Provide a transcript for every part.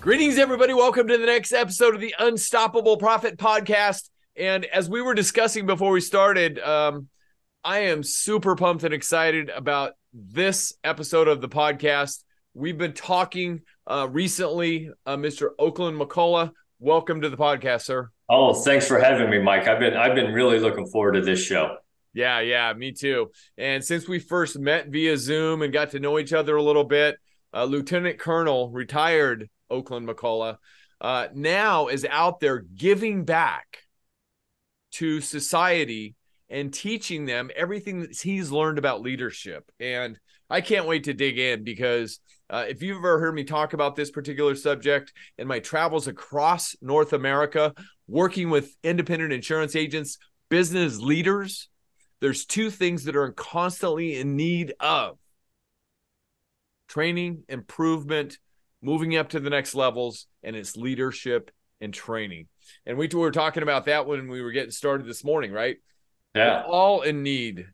Greetings, everybody. Welcome to the next episode of the Unstoppable Profit Podcast. And as we were discussing before we started, I am super pumped and excited about this episode of the podcast. We've been talking recently, Mr. Oakland McCulloch. Welcome to the podcast, sir. Oh, thanks for having me, Mike. I've been really looking forward to this show. Yeah, me too. And since we first met via Zoom and got to know each other a little bit, Lieutenant Colonel, retired Oakland McCulloch, now is out there giving back to society and teaching them everything that he's learned about leadership. And I can't wait to dig in, because if you've ever heard me talk about this particular subject in my travels across North America, working with independent insurance agents, business leaders, there's two things that are constantly in need of: training, improvement, moving up to the next levels, and it's leadership and training. And we were talking about that when we were getting started this morning, right? Yeah. We're all in need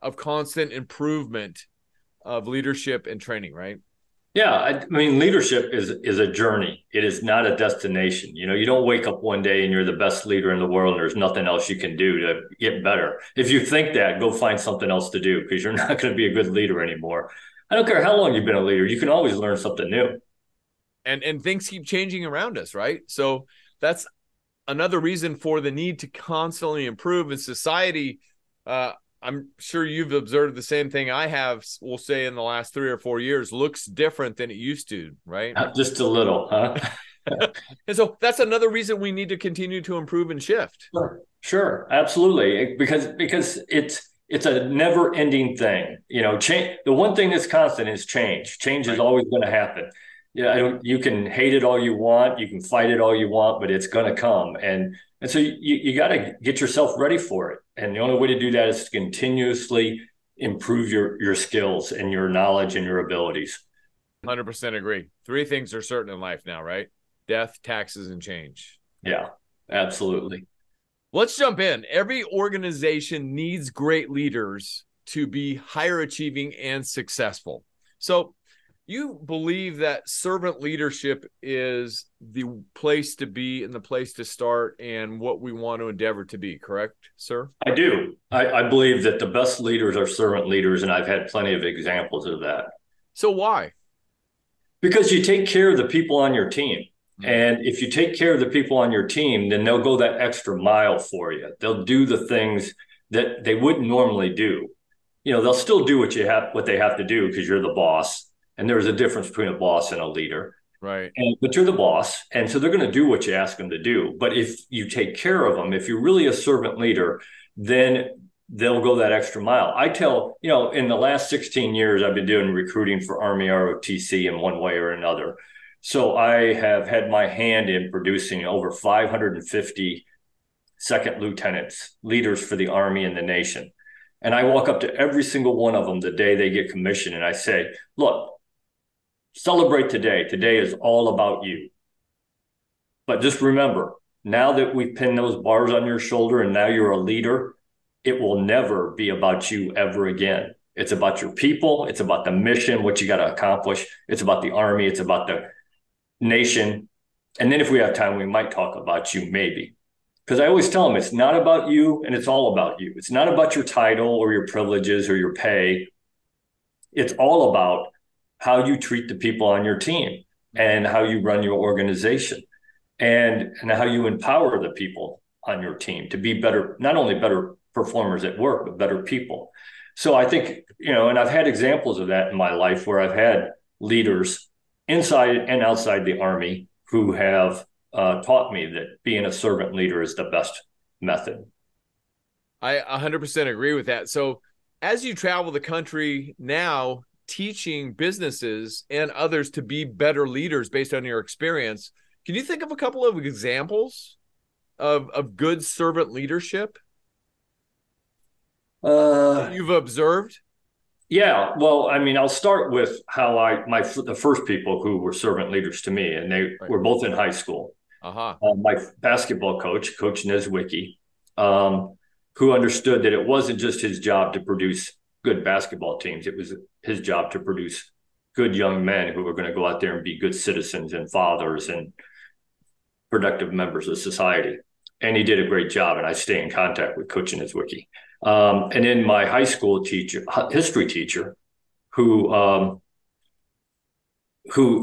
of constant improvement of leadership and training, right? Yeah. I mean, leadership is a journey. It is not a destination. You know, you don't wake up one day and you're the best leader in the world and there's nothing else you can do to get better. If you think that, go find something else to do, because you're not going to be a good leader anymore. I don't care how long you've been a leader. You can always learn something new. And things keep changing around us, right? So that's another reason for the need to constantly improve in society. I'm sure you've observed the same thing I have, we'll say, in the last 3 or 4 years. Looks different than it used to, right? Just a little, huh? And so that's another reason we need to continue to improve and shift. Sure, absolutely. Because it's a never-ending thing. You know, change. The one thing that's constant is change. Change is always going to happen. Yeah, you can hate it all you want, you can fight it all you want, but it's going to come. And so you got to get yourself ready for it. And the only way to do that is to continuously improve your skills and your knowledge and your abilities. 100% agree. Three things are certain in life now, right? Death, taxes, and change. Yeah, absolutely. Let's jump in. Every organization needs great leaders to be higher achieving and successful. So you believe that servant leadership is the place to be and the place to start and what we want to endeavor to be, correct, sir? I do. I believe that the best leaders are servant leaders, and I've had plenty of examples of that. So why? Because you take care of the people on your team. Mm-hmm. And if you take care of the people on your team, then they'll go that extra mile for you. They'll do the things that they wouldn't normally do. You know, they'll still do what they have to do, because you're the boss. And there's a difference between a boss and a leader. Right. But you're the boss. And so they're going to do what you ask them to do. But if you take care of them, if you're really a servant leader, then they'll go that extra mile. I tell, you know, in the last 16 years, I've been doing recruiting for Army ROTC in one way or another. So I have had my hand in producing over 550 second lieutenants, leaders for the Army and the nation. And I walk up to every single one of them the day they get commissioned. And I say, look, celebrate today. Today is all about you. But just remember, now that we've pinned those bars on your shoulder and now you're a leader, it will never be about you ever again. It's about your people. It's about the mission, what you got to accomplish. It's about the Army. It's about the nation. And then if we have time, we might talk about you, maybe. Because I always tell them it's not about you and it's all about you. It's not about your title or your privileges or your pay. It's all about how you treat the people on your team and how you run your organization and how you empower the people on your team to be better, not only better performers at work, but better people. So I think, you know, and I've had examples of that in my life where I've had leaders inside and outside the Army who have taught me that being a servant leader is the best method. I 100% agree with that. So as you travel the country now, teaching businesses and others to be better leaders based on your experience, can you think of a couple of examples? of good servant leadership you've observed? Yeah, well, I mean, I'll start with how the first people who were servant leaders to me, and they were both in high school. Uh-huh. My basketball coach, Coach Niezwicki, who understood that it wasn't just his job to produce good basketball teams. It was his job to produce good young men who were going to go out there and be good citizens and fathers and productive members of society. And he did a great job, and I stay in contact with Coach Niezwicki. And then my high school history teacher, who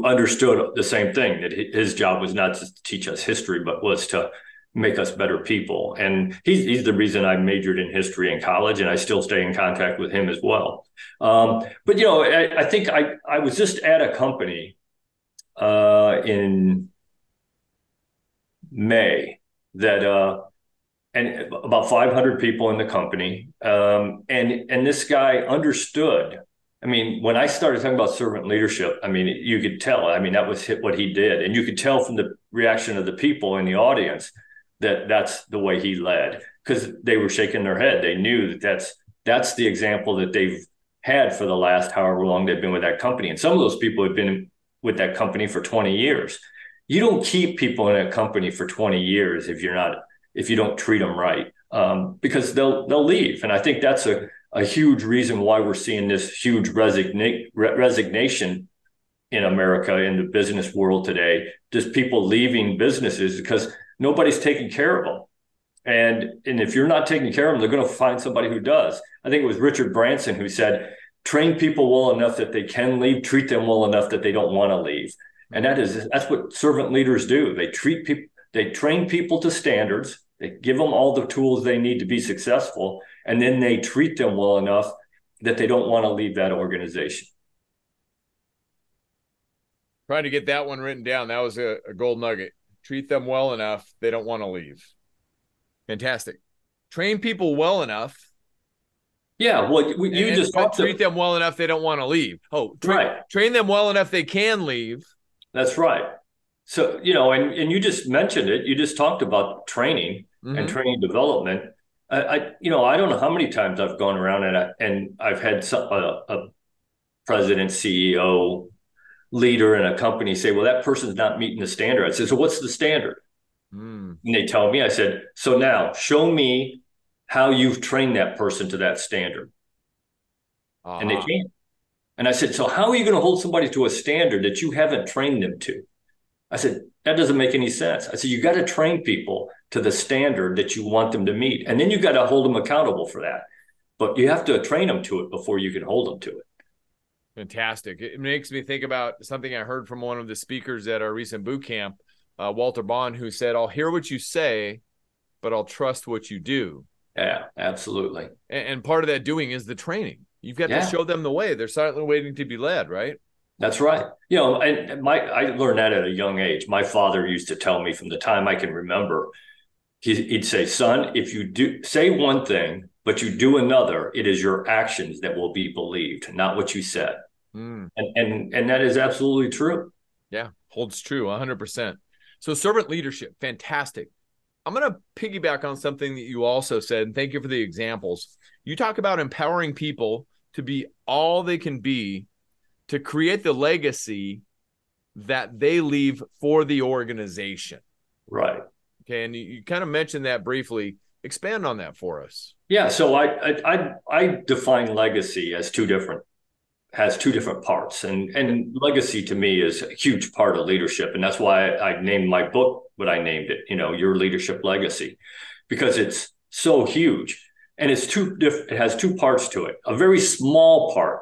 understood the same thing, that his job was not to teach us history, but was to make us better people. And he's the reason I majored in history in college, and I still stay in contact with him as well. But, you know, I think I was just at a company in May that and about 500 people in the company. And this guy understood. I mean, when I started talking about servant leadership, I mean, you could tell, I mean, that was what he did. And you could tell from the reaction of the people in the audience that that's the way he led, because they were shaking their head. They knew that that's the example that they've had for the last however long they've been with that company. And some of those people have been with that company for 20 years. You don't keep people in a company for 20 years if you don't treat them right, because they'll leave. And I think that's a huge reason why we're seeing this huge resignation in America, in the business world today, just people leaving businesses because nobody's taking care of them. And if you're not taking care of them, they're going to find somebody who does. I think it was Richard Branson who said, train people well enough that they can leave, treat them well enough that they don't want to leave. And that's what servant leaders do. They train people to standards. They give them all the tools they need to be successful, and then they treat them well enough that they don't want to leave that organization. Trying to get that one written down. That was a gold nugget. Treat them well enough they don't want to leave. Fantastic. Train people well enough. Yeah, well, you just treat them well enough they don't want to leave. Oh, right. Train them well enough they can leave. That's right. So, you know, and you just mentioned it. You just talked about training and training development. I don't know how many times I've gone around and I've had a president, CEO, leader in a company say, well, that person's not meeting the standard. I said, so what's the standard? And they tell me, I said, so now show me how you've trained that person to that standard. And they can't. And I said, so how are you going to hold somebody to a standard that you haven't trained them to? I said, that doesn't make any sense. I said, you got to train people to the standard that you want them to meet. And then you got to hold them accountable for that. But you have to train them to it before you can hold them to it. Fantastic. It makes me think about something I heard from one of the speakers at our recent boot camp, Walter Bond, who said, I'll hear what you say, but I'll trust what you do. Yeah, absolutely. And part of that doing is the training. You've got to show them the way. They're silently waiting to be led, right? That's right. You know, and I learned that at a young age. My father used to tell me from the time I can remember, he'd say, son, if you do say one thing, but you do another, it is your actions that will be believed, not what you said. And that is absolutely true. Yeah, holds true 100%. So servant leadership, fantastic. I'm going to piggyback on something that you also said, and thank you for the examples. You talk about empowering people to be all they can be, to create the legacy that they leave for the organization. Right. Okay. And you kind of mentioned that briefly. Expand on that for us. Yeah. So I define legacy as two different parts. And legacy to me is a huge part of leadership. And that's why I named my book what I named it, you know, Your Leadership Legacy, because it's so huge. And it has two parts to it. A very small part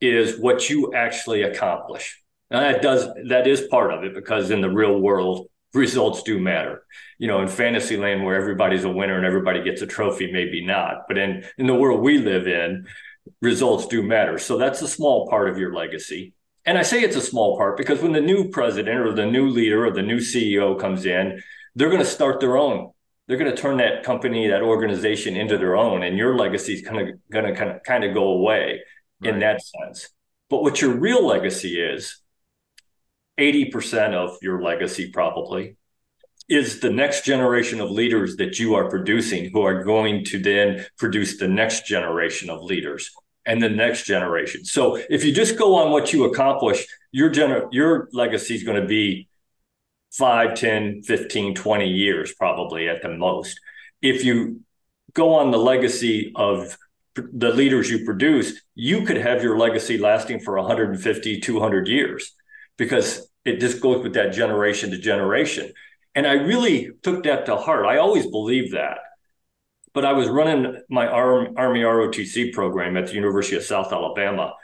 is what you actually accomplish. And that is part of it, because in the real world, results do matter. You know, in fantasy land where everybody's a winner and everybody gets a trophy, maybe not. But in the world we live in, results do matter. So that's a small part of your legacy. And I say it's a small part because when the new president or the new leader or the new CEO comes in, they're going to start their own. They're going to turn that company, that organization into their own. And your legacy is going to go away. Right. In that sense. But what your real legacy is, 80% of your legacy probably is the next generation of leaders that you are producing, who are going to then produce the next generation of leaders and the next generation. So if you just go on what you accomplish, your legacy is going to be 5, 10, 15, 20 years, probably at the most. If you go on the legacy of the leaders you produce, you could have your legacy lasting for 150, 200 years, because it just goes with that generation to generation. And I really took that to heart. I always believed that. But I was running my Army ROTC program at the University of South Alabama,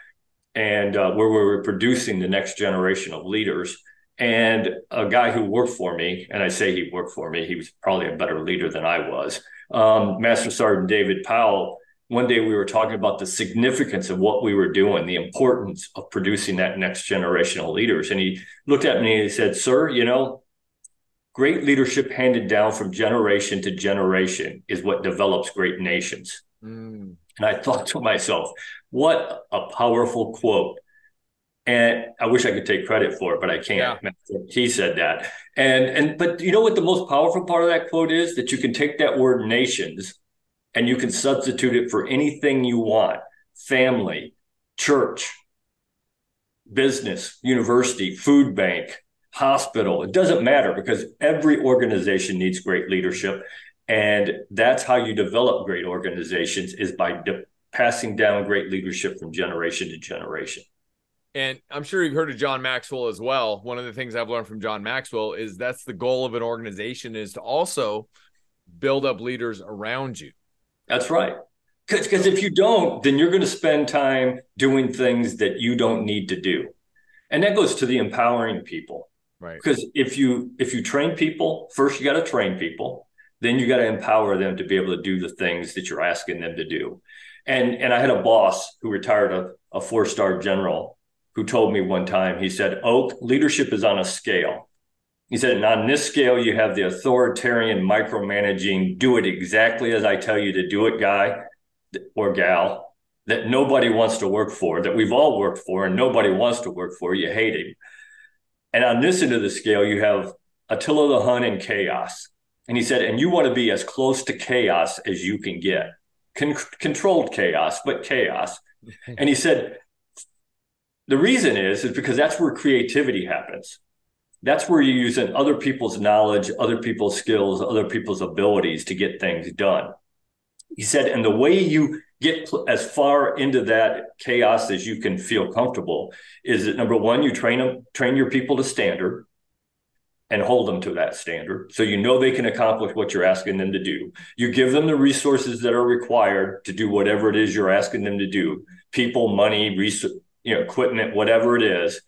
and where we were producing the next generation of leaders. And a guy who worked for me, and I say he worked for me, he was probably a better leader than I was, Master Sergeant David Powell. One day we were talking about the significance of what we were doing, the importance of producing that next generation of leaders. And he looked at me and he said, "Sir, you know, great leadership handed down from generation to generation is what develops great nations." Mm. And I thought to myself, what a powerful quote. And I wish I could take credit for it, but I can't. Yeah. He said that. But you know what the most powerful part of that quote is? That you can take that word nations and you can substitute it for anything you want: family, church, business, university, food bank, hospital. It doesn't matter, because every organization needs great leadership. And that's how you develop great organizations, is by passing down great leadership from generation to generation. And I'm sure you've heard of John Maxwell as well. One of the things I've learned from John Maxwell is that's the goal of an organization, is to also build up leaders around you. That's right. Because if you don't, then you're going to spend time doing things that you don't need to do. And that goes to the empowering people. Right. Because if you train people, first you got to train people, then you got to empower them to be able to do the things that you're asking them to do. And I had a boss who retired, a four-star general, who told me one time, he said, "Oak, leadership is on a scale." He said, "And on this scale, you have the authoritarian, micromanaging, do it exactly as I tell you to do it guy or gal that nobody wants to work for, that we've all worked for and nobody wants to work for. You hate him. And on this end of the scale, you have Attila the Hun and chaos." And he said, "And you want to be as close to chaos as you can get. Controlled chaos, but chaos." And he said, "The reason is because that's where creativity happens. That's where you're using other people's knowledge, other people's skills, other people's abilities to get things done." He said, "And the way you get as far into that chaos as you can feel comfortable is that, number one, you train your people to standard and hold them to that standard, so you know they can accomplish what you're asking them to do. You give them the resources that are required to do whatever it is you're asking them to do, people, money, equipment, whatever it is.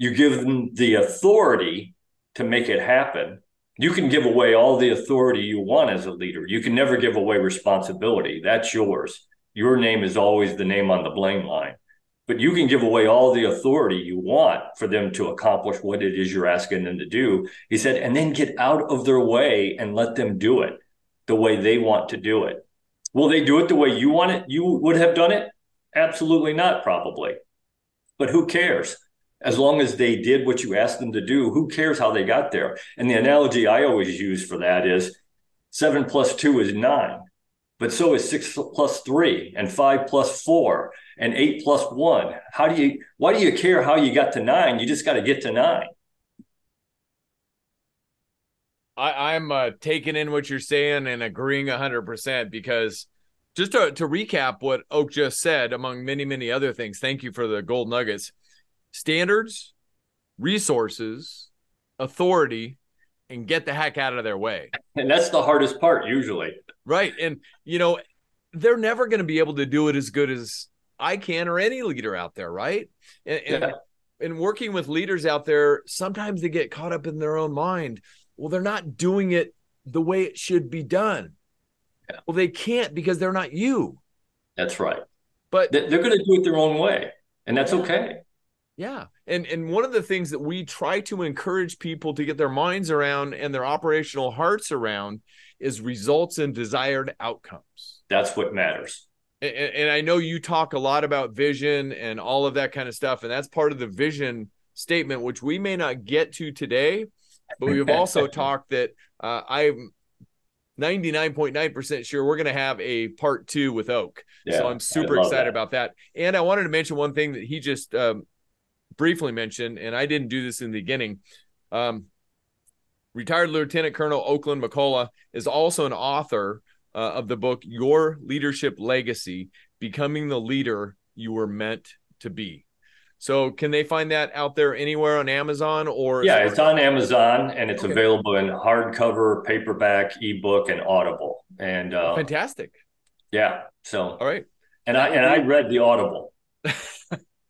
You give them the authority to make it happen. You can give away all the authority you want as a leader. You can never give away responsibility. That's yours. Your name is always the name on the blame line. But you can give away all the authority you want for them to accomplish what it is you're asking them to do." He said, "And then get out of their way and let them do it the way they want to do it. Will they do it the way you want it? You would have done it? Absolutely not, probably. But who cares? As long as they did what you asked them to do, who cares how they got there?" And the analogy I always use for that is 7 plus 2 is 9, but so is 6 plus 3 and 5 plus 4 and 8 plus 1. Why do you care how you got to 9? You just got to get to 9. I'm taking in what you're saying and agreeing 100%, because just to recap what Oak just said, among many, many other things, thank you for the gold nuggets: standards, resources, authority, and get the heck out of their way. And that's the hardest part usually. Right. And, they're never going to be able to do it as good as I can, or any leader out there, right? And working with leaders out there, sometimes they get caught up in their own mind. Well, they're not doing it the way it should be done. Well, they can't, because they're not you. That's right. But they're going to do it their own way, and that's okay. Yeah. And one of the things that we try to encourage people to get their minds around and their operational hearts around is results and desired outcomes. That's what matters. And I know you talk a lot about vision and all of that kind of stuff, and that's part of the vision statement, which we may not get to today, But we've also talked that I'm 99.9% sure we're going to have a part two with Oak. Yeah, so I'm super excited about that. And I wanted to mention one thing that he just briefly mentioned, and I didn't do this in the beginning. Retired Lieutenant Colonel Oakland McCulloch is also an author of the book, Your Leadership Legacy: Becoming the Leader You Were Meant to Be. So can they find that out there anywhere on Amazon? Or it's on Amazon, and it's available in hardcover, paperback, ebook, and Audible. And fantastic. Yeah. So all right. And I read the Audible.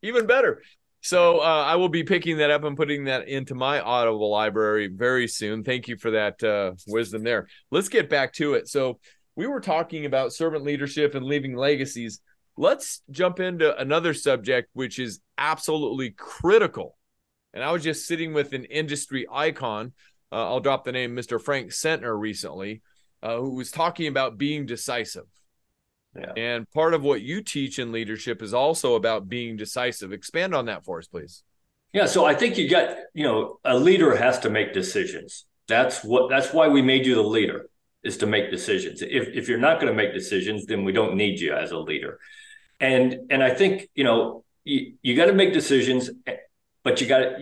Even better. So I will be picking that up and putting that into my Audible library very soon. Thank you for that wisdom there. Let's get back to it. So we were talking about servant leadership and leaving legacies. Let's jump into another subject, which is absolutely critical. And I was just sitting with an industry icon. I'll drop the name, Mr. Frank Centner, recently, who was talking about being decisive. Yeah. And part of what you teach in leadership is also about being decisive. Expand on that for us, please. Yeah. So I think a leader has to make decisions. That's why we made you the leader, is to make decisions. If you're not going to make decisions, then we don't need you as a leader. And I think, you got to make decisions, but you got to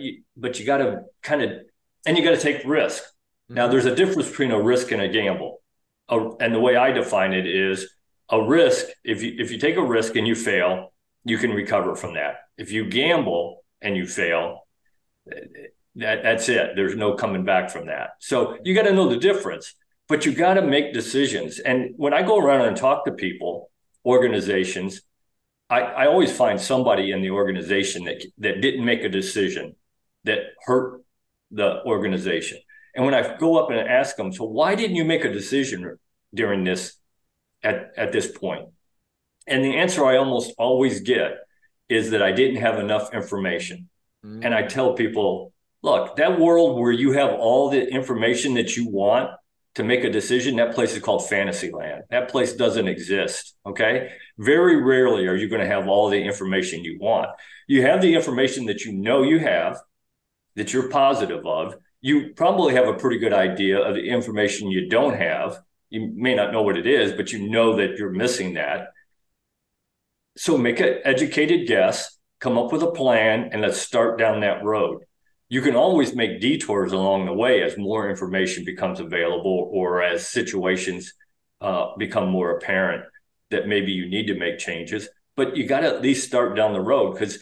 take risk. Mm-hmm. Now, there's a difference between a risk and a gamble. And the way I define it is, a risk, if you take a risk and you fail, you can recover from that. If you gamble and you fail, that's it. There's no coming back from that. So you got to know the difference, but you got to make decisions. And when I go around and talk to people, organizations, I always find somebody in the organization that didn't make a decision that hurt the organization. And when I go up and ask them, so why didn't you make a decision during this at this point? And the answer I almost always get is that I didn't have enough information. Mm-hmm. And I tell people, look, that world where you have all the information that you want to make a decision, that place is called fantasy land. That place doesn't exist. Okay. Very rarely are you going to have all the information you want. You have the information that you know you have, that you're positive of. You probably have a pretty good idea of the information you don't have. You may not know what it is, but you know that you're missing that. So make an educated guess, come up with a plan, and let's start down that road. You can always make detours along the way as more information becomes available, or as situations become more apparent that maybe you need to make changes. But you got to at least start down the road, because,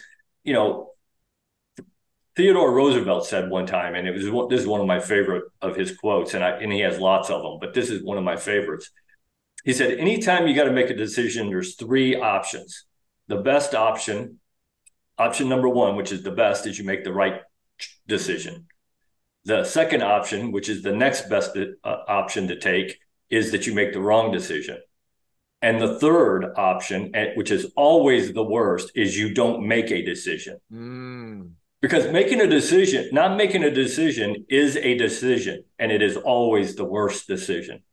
Theodore Roosevelt said one time, and this is one of my favorite of his quotes, and he has lots of them, but this is one of my favorites. He said, anytime you got to make a decision, there's three options. The best option number one, which is the best, is you make the right decision. The second option, which is the next best option to take, is that you make the wrong decision. And the third option, which is always the worst, is you don't make a decision. Mm. Because not making a decision is a decision, and it is always the worst decision.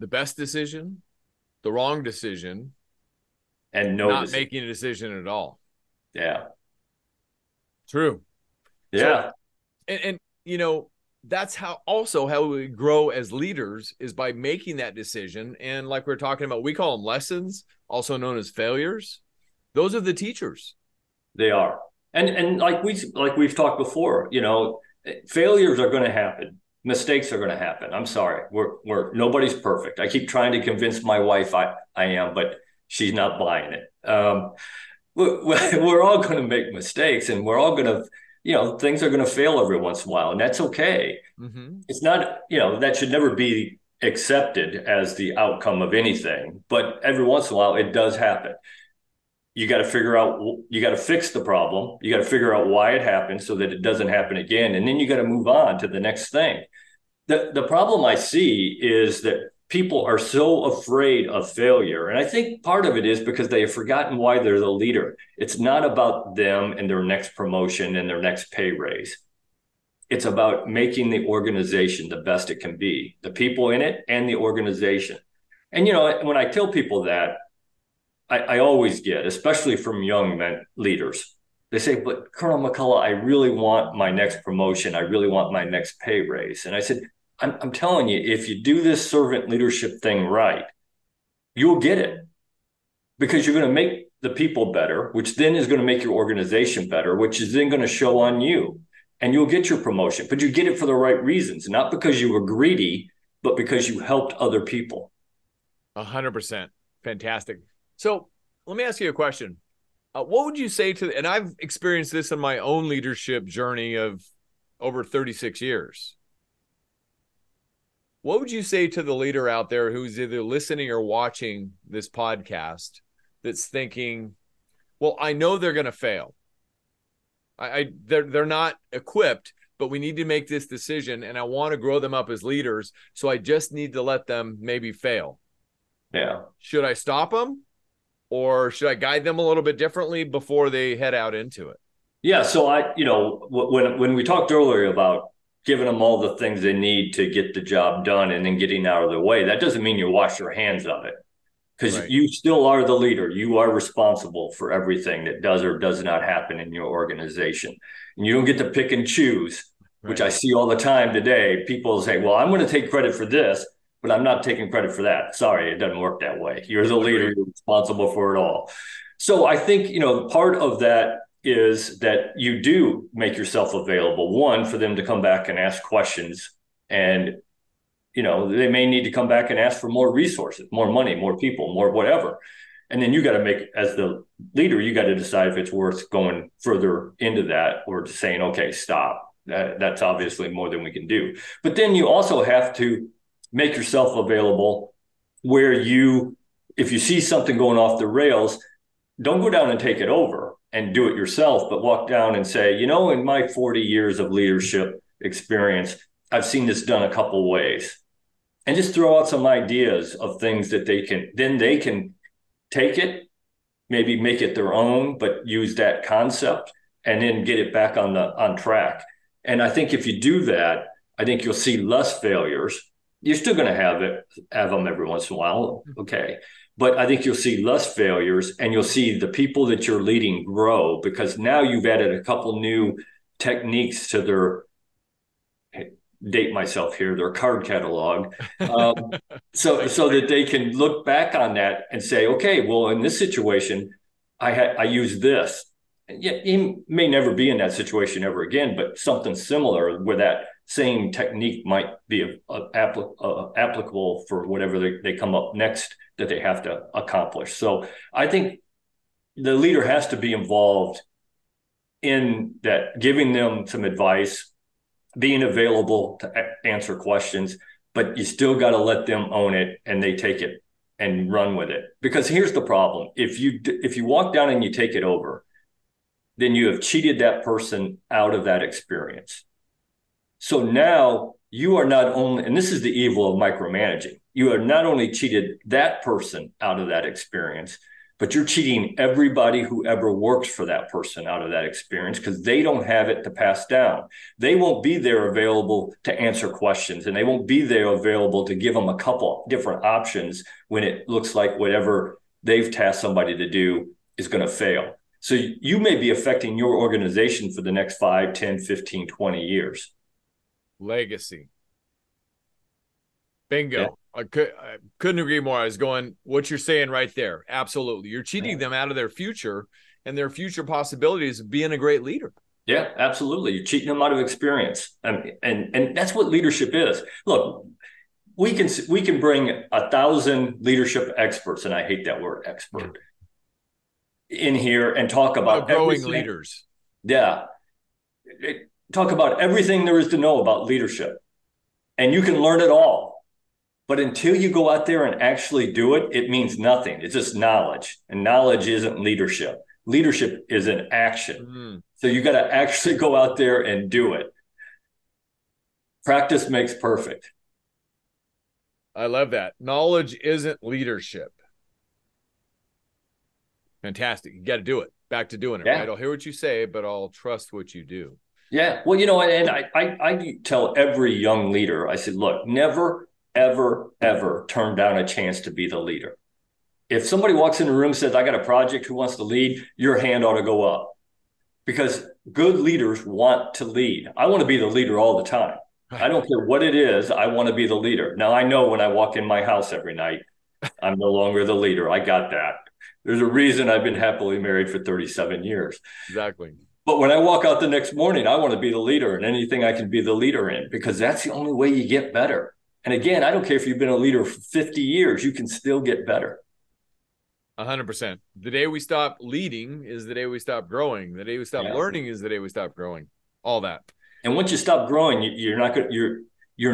The best decision, the wrong decision, and making a decision at all. Yeah. True. Yeah. So, that's how we grow as leaders, is by making that decision. And like we're talking about, we call them lessons, also known as failures. Those are the teachers. They are. And like we've talked before, failures are going to happen. Mistakes are going to happen. I'm sorry. We're nobody's perfect. I keep trying to convince my wife I am, but she's not buying it. We're all going to make mistakes, and we're all going to, things are going to fail every once in a while, and that's okay. Mm-hmm. It's not, that should never be accepted as the outcome of anything, but every once in a while it does happen. You got to fix the problem. You got to figure out why it happened so that it doesn't happen again. And then you got to move on to the next thing. The problem I see is that people are so afraid of failure. And I think part of it is because they have forgotten why they're the leader. It's not about them and their next promotion and their next pay raise. It's about making the organization the best it can be, the people in it and the organization. And, when I tell people that, I always get, especially from young men leaders, They say, but Colonel McCulloch, I really want my next promotion. I really want my next pay raise. And I said, I'm telling you, if you do this servant leadership thing right, you'll get it, because you're going to make the people better, which then is going to make your organization better, which is then going to show on you, and you'll get your promotion. But you get it for the right reasons, not because you were greedy, but because you helped other people. 100%. Fantastic. So let me ask you a question. What would you say to, and I've experienced this in my own leadership journey of over 36 years. What would you say to the leader out there who's either listening or watching this podcast that's thinking, well, I know they're going to fail. They're not equipped, but we need to make this decision, and I want to grow them up as leaders, so I just need to let them maybe fail. Yeah. Should I stop them, or should I guide them a little bit differently before they head out into it? Yeah. So when we talked earlier about giving them all the things they need to get the job done and then getting out of their way, that doesn't mean you wash your hands of it, because right, you still are the leader. You are responsible for everything that does or does not happen in your organization. And you don't get to pick and choose, right, which I see all the time today. People say, well, I'm going to take credit for this, but I'm not taking credit for that. Sorry, it doesn't work that way. You're the leader. You're responsible for it all. So I think, part of that is that you do make yourself available, one, for them to come back and ask questions. And they may need to come back and ask for more resources, more money, more people, more whatever. And then you got to make, as the leader, you got to decide if it's worth going further into that or just saying, okay, stop. That's obviously more than we can do. But then you also have to make yourself available where if you see something going off the rails, don't go down and take it over and do it yourself, but walk down and say, in my 40 years of leadership experience, I've seen this done a couple ways. And just throw out some ideas of things that they can take it, maybe make it their own, but use that concept and then get it back on track. And I think if you do that, I think you'll see less failures. You're still going to have them every once in a while. Okay. But I think you'll see less failures, and you'll see the people that you're leading grow, because now you've added a couple new techniques to their, date myself here, their card catalog. So that they can look back on that and say, okay, well, in this situation, I used this. And yet he may never be in that situation ever again, but something similar where that same technique might be applicable for whatever they come up next that they have to accomplish. So I think the leader has to be involved in that, giving them some advice, being available to answer questions, but you still got to let them own it, and they take it and run with it. Because here's the problem. If you walk down and you take it over, then you have cheated that person out of that experience. So now you are not only, and this is the evil of micromanaging, you are not only cheated that person out of that experience, but you're cheating everybody who ever works for that person out of that experience, because they don't have it to pass down. They won't be there available to answer questions, and they won't be there available to give them a couple different options when it looks like whatever they've tasked somebody to do is going to fail. So you may be affecting your organization for the next 5, 10, 15, 20 years. Legacy. Bingo. Yeah. I couldn't agree more. I was going, what you're saying right there. Absolutely. You're cheating them out of their future and their future possibilities of being a great leader. Yeah, absolutely. You're cheating them out of experience. And that's what leadership is. Look, we can bring 1,000 leadership experts, and I hate that word expert, in here and talk about growing everything. Leaders. Yeah. Talk about everything there is to know about leadership, and you can learn it all. But until you go out there and actually do it, it means nothing. It's just knowledge. And knowledge isn't leadership. Leadership is an action. Mm-hmm. So you got to actually go out there and do it. Practice makes perfect. I love that. Knowledge isn't leadership. Fantastic. You got to do it. Back to doing it, right? I'll hear what you say, but I'll trust what you do. Yeah. Well, and I tell every young leader, I said, look, never ever turn down a chance to be the leader. If somebody walks in the room and says, I got a project, who wants to lead, your hand ought to go up. because good leaders want to lead. I want to be the leader all the time. I don't care what it is. I want to be the leader. Now, I know when I walk in my house every night, I'm no longer the leader. I got that. There's a reason I've been happily married for 37 years. Exactly. But when I walk out the next morning, I want to be the leader in anything I can be the leader in, because that's the only way you get better. And again, I don't care if you've been a leader for 50 years, you can still get better. 100%. The day we stop leading is the day we stop growing. The day we stop learning is the day we stop growing. All that. And once you stop growing, you're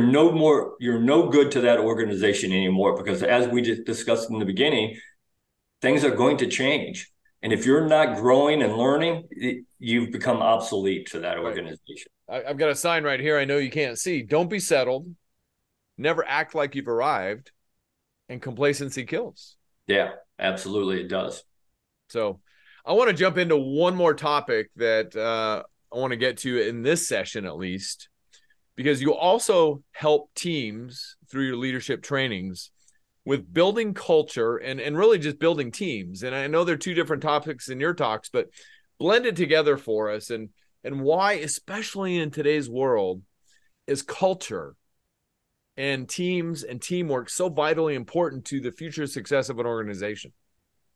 no good to that organization anymore, because as we just discussed in the beginning, things are going to change. And if you're not growing and learning, you've become obsolete to that organization. Right. I've got a sign right here. I know you can't see. Don't be settled. Never act like you've arrived. And complacency kills. Yeah, absolutely. It does. So I want to jump into one more topic that I want to get to in this session, at least, because you also help teams through your leadership trainings with building culture and really just building teams. And I know they're two different topics in your talks, but blended together for us, and why, especially in today's world, is culture and teams and teamwork so vitally important to the future success of an organization?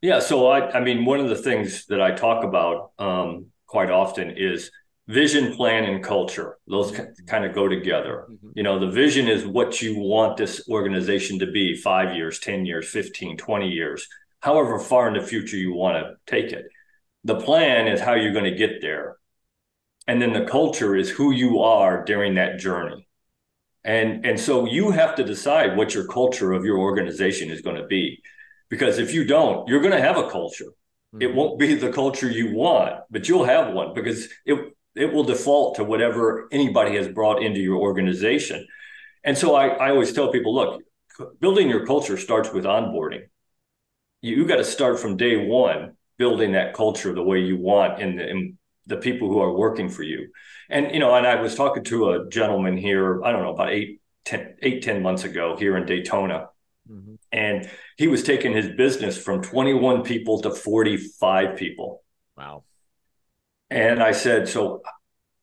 Yeah, so I mean, one of the things that I talk about quite often is vision, plan, and culture. Those kind of go together. Mm-hmm. You know, the vision is what you want this organization to be 5 years, 10 years, 15, 20 years, however far in the future you want to take it. The plan is how you're going to get there. And then the culture is who you are during that journey. And so you have to decide what your culture of your organization is going to be, because if you don't, you're going to have a culture. Mm-hmm. It won't be the culture you want, but you'll have one, because it will default to whatever anybody has brought into your organization. And so I always tell people, look, building your culture starts with onboarding. You got to start from day one, building that culture the way you want in the people who are working for you. And, you know, and I was talking to a gentleman here, I don't know, about 10 months ago here in Daytona. Mm-hmm. And he was taking his business from 21 people to 45 people. Wow. And I said, so,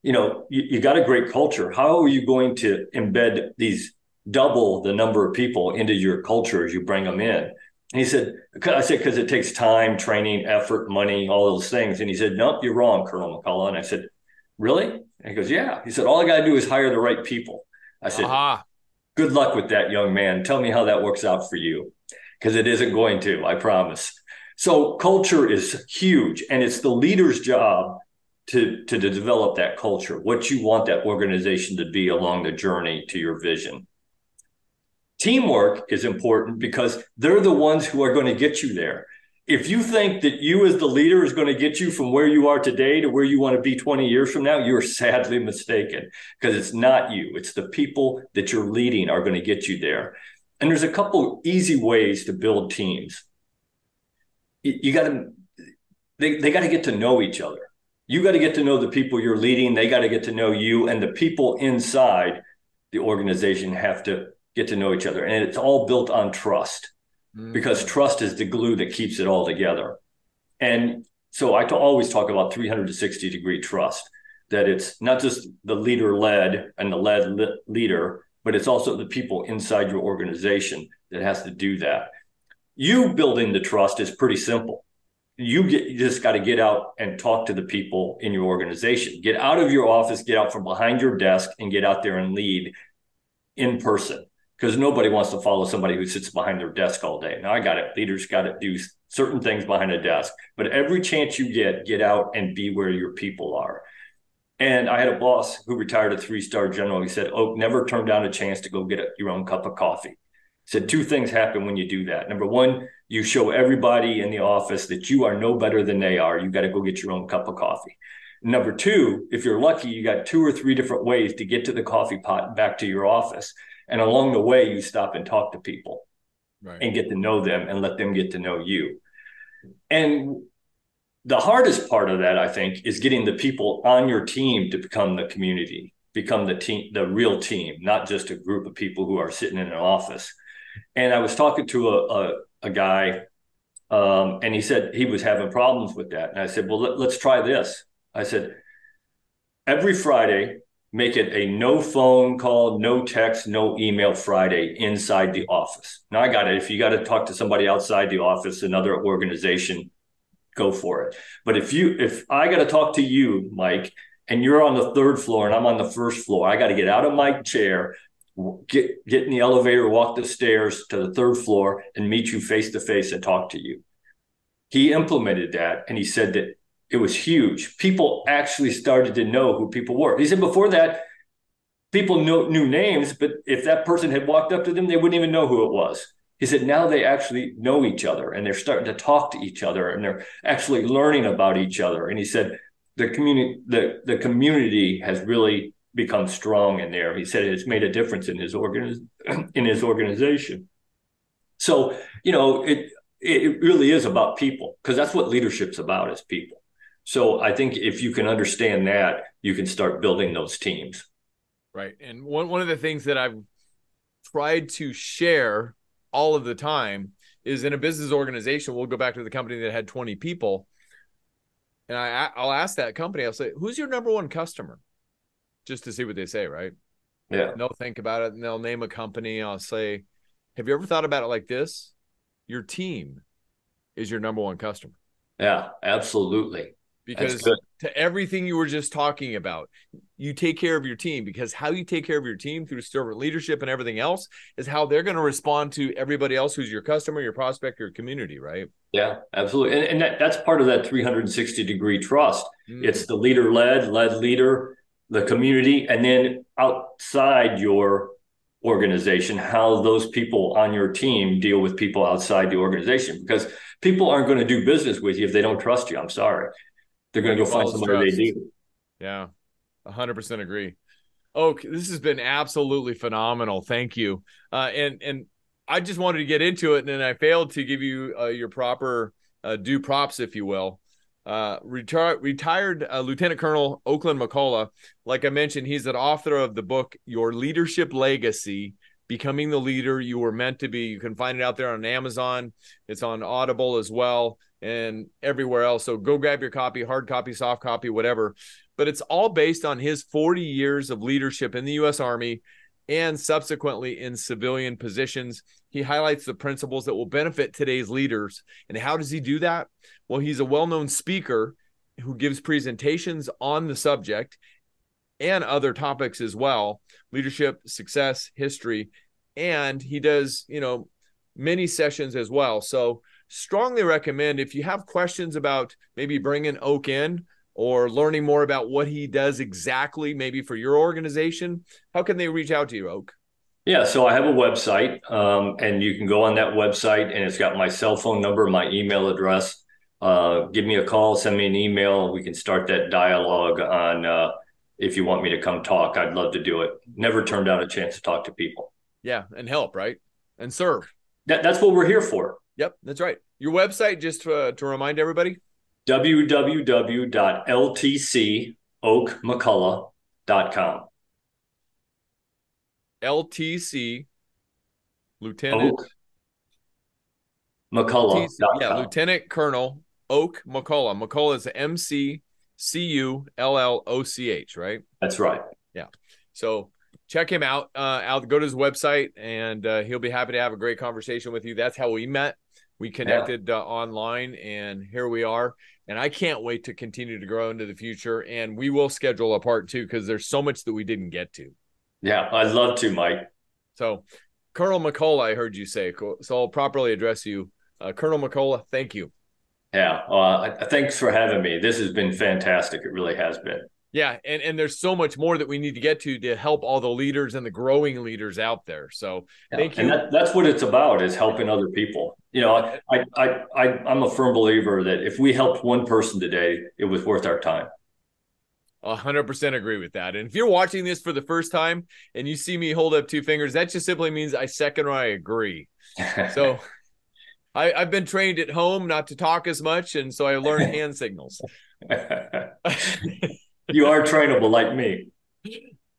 you know, you got a great culture. How are you going to embed these double the number of people into your culture as you bring them in? And he said, because it takes time, training, effort, money, all those things. And he said, nope, you're wrong, Colonel McCulloch. And I said, really? And he goes, yeah. He said, all I got to do is hire the right people. I said, Good luck with that, young man. Tell me how that works out for you, because it isn't going to, I promise. So culture is huge, and it's the leader's job to develop that culture, what you want that organization to be along the journey to your vision. Teamwork is important because they're the ones who are going to get you there. If you think that you as the leader is going to get you from where you are today to where you want to be 20 years from now, you're sadly mistaken, because it's not you. It's the people that you're leading are going to get you there. And there's a couple easy ways to build teams. You got to, they got to get to know each other. You got to get to know the people you're leading. They got to get to know you, and the people inside the organization have to get to know each other. And it's all built on trust, because trust is the glue that keeps it all together. And so I always talk about 360 degree trust, that it's not just the leader led and the led leader, but it's also the people inside your organization that has to do that. You building the trust is pretty simple. You just got to get out and talk to the people in your organization. Get out of your office, get out from behind your desk, and get out there and lead in person, because nobody wants to follow somebody who sits behind their desk all day. Now, I got it. Leaders got to do certain things behind a desk, but every chance you get out and be where your people are. And I had a boss who retired, a 3-star general. He said, Oak, never turn down a chance to go get your own cup of coffee. Said two things happen when you do that. Number one, you show everybody in the office that you are no better than they are. You got to go get your own cup of coffee. Number two, if you're lucky, you got 2 or 3 different ways to get to the coffee pot and back to your office. And along the way, you stop and talk to people and get to know them and let them get to know you. And the hardest part of that, I think, is getting the people on your team to become the community, become the team, the real team, not just a group of people who are sitting in an office. And I was talking to a guy, and he said he was having problems with that. And I said, well, let's try this. I said, every Friday, make it a no phone call, no text, no email Friday inside the office. Now, I got it. If you got to talk to somebody outside the office, another organization, go for it. But if I got to talk to you, Mike, and you're on the third floor and I'm on the first floor, I got to get out of my chair, get in the elevator, walk the stairs to the third floor and meet you face to face and talk to you. He implemented that. And he said that it was huge. People actually started to know who people were. He said before that, people knew names, but if that person had walked up to them, they wouldn't even know who it was. He said now they actually know each other and they're starting to talk to each other and they're actually learning about each other. And he said the community has really become strong in there. He said it's made a difference in his organization. So, you know, it really is about people, because that's what leadership's about, is people. So I think if you can understand that, you can start building those teams. Right. And one of the things that I've tried to share all of the time is, in a business organization, we'll go back to the company that had 20 people. And I'll ask that company, I'll say, who's your number one customer? Just to see what they say, right? Yeah. And they'll think about it and they'll name a company. And I'll say, have you ever thought about it like this? Your team is your number one customer. Yeah, absolutely. Because to everything you were just talking about, you take care of your team, because how you take care of your team through servant leadership and everything else is how they're going to respond to everybody else who's your customer, your prospect, your community, right? Yeah, absolutely. And that's part of that 360-degree trust. Mm. It's the leader-led leader, the community, and then outside your organization, how those people on your team deal with people outside the organization. Because people aren't going to do business with you if they don't trust you. I'm sorry. They're going to go find somebody they do. Yeah, 100% agree. Okay, this has been absolutely phenomenal. Thank you. And I just wanted to get into it, and then I failed to give you your proper due props, if you will. Retired Lieutenant Colonel Oakland McCulloch, like I mentioned, he's an author of the book, Your Leadership Legacy: Becoming the Leader You Were Meant to Be. You can find it out there on Amazon. It's on Audible as well, and everywhere else. So go grab your copy, hard copy, soft copy, whatever. But it's all based on his 40 years of leadership in the U.S. Army and subsequently in civilian positions. He highlights the principles that will benefit today's leaders. And how does he do that? Well, he's a well-known speaker who gives presentations on the subject and other topics as well: leadership, success, history. And he does, you know, many sessions as well. So strongly recommend, if you have questions about maybe bringing Oak in or learning more about what he does exactly, maybe for your organization, how can they reach out to you, Oak? Yeah, so I have a website, and you can go on that website, and it's got my cell phone number, my email address. Give me a call, send me an email. We can start that dialogue on if you want me to come talk. I'd love to do it. Never turn down a chance to talk to people. Yeah, and help, right? And serve. That's what we're here for. Yep, that's right. Your website, just to remind everybody? www.ltcoakmcculloch.com. LTC, Lieutenant Oak McCulloch. LTC, yeah, Lieutenant Colonel Oak McCulloch. McCulloch is McCulloch, right? That's right. Yeah. So check him out. Go to his website, and he'll be happy to have a great conversation with you. That's how we met. We connected online, and here we are. And I can't wait to continue to grow into the future. And we will schedule a part two, because there's so much that we didn't get to. Yeah, I'd love to, Mike. So Colonel McCulloch, I heard you say, so I'll properly address you. Colonel McCulloch, thank you. Yeah, thanks for having me. This has been fantastic. It really has been. Yeah, and there's so much more that we need to get to help all the leaders and the growing leaders out there. So thank you. And that's what it's about, is helping other people. You know, I'm a firm believer that if we helped one person today, it was worth our time. 100% agree with that. And if you're watching this for the first time and you see me hold up two fingers, that just simply means I second or I agree. So I've been trained at home not to talk as much, and so I learned hand signals. You are trainable like me.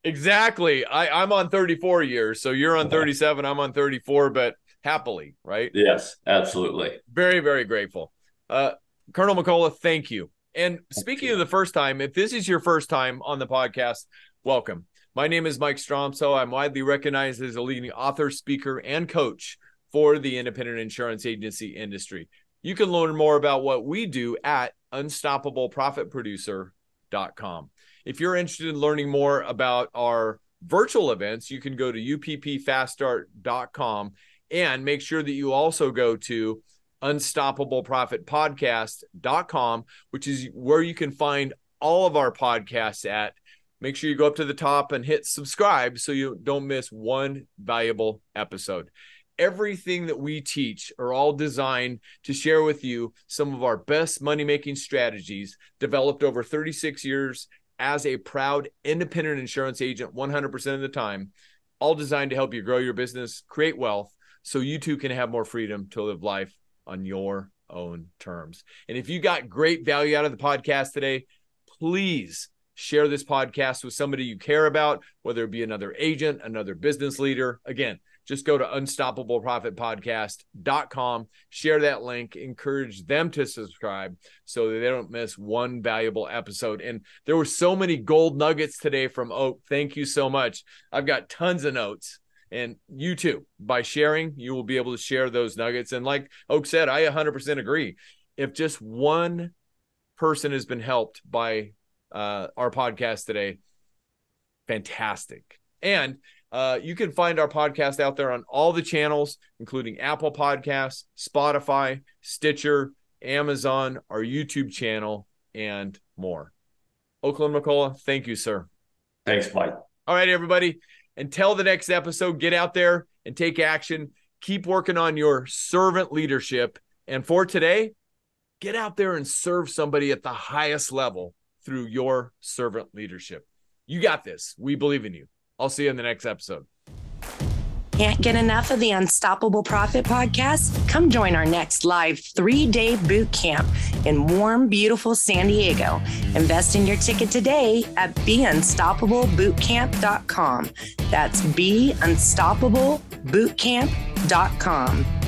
Exactly. I'm on 34 years, so you're on 37, I'm on 34, but happily, right? Yes, absolutely. Very, very grateful. Colonel McCulloch, thank you. And speaking of the first time, if this is your first time on the podcast, welcome. My name is Mike Stromsoe. I'm widely recognized as a leading author, speaker, and coach for the independent insurance agency industry. You can learn more about what we do at unstoppableprofitproducer.com. If you're interested in learning more about our virtual events, you can go to uppfaststart.com and make sure that you also go to unstoppableprofitpodcast.com, which is where you can find all of our podcasts at. Make sure you go up to the top and hit subscribe so you don't miss one valuable episode. Everything that we teach are all designed to share with you some of our best money-making strategies developed over 36 years as a proud independent insurance agent 100% of the time, all designed to help you grow your business, create wealth, so you too can have more freedom to live life on your own terms. And if you got great value out of the podcast today, please share this podcast with somebody you care about, whether it be another agent, another business leader. Again, just go to unstoppableprofitpodcast.com, share that link, encourage them to subscribe so that they don't miss one valuable episode. And there were so many gold nuggets today from Oak. Thank you so much. I've got tons of notes. And you too, by sharing, you will be able to share those nuggets. And like Oak said, I 100% agree. If just one person has been helped by our podcast today, fantastic. And you can find our podcast out there on all the channels, including Apple Podcasts, Spotify, Stitcher, Amazon, our YouTube channel, and more. Oakland McCulloch, thank you, sir. Thanks, Mike. All right, everybody. Until the next episode, get out there and take action. Keep working on your servant leadership. And for today, get out there and serve somebody at the highest level through your servant leadership. You got this. We believe in you. I'll see you in the next episode. Can't get enough of the Unstoppable Profit Podcast? Come join our next live 3-day boot camp in warm, beautiful San Diego. Invest in your ticket today at beunstoppablebootcamp.com. That's beunstoppablebootcamp.com.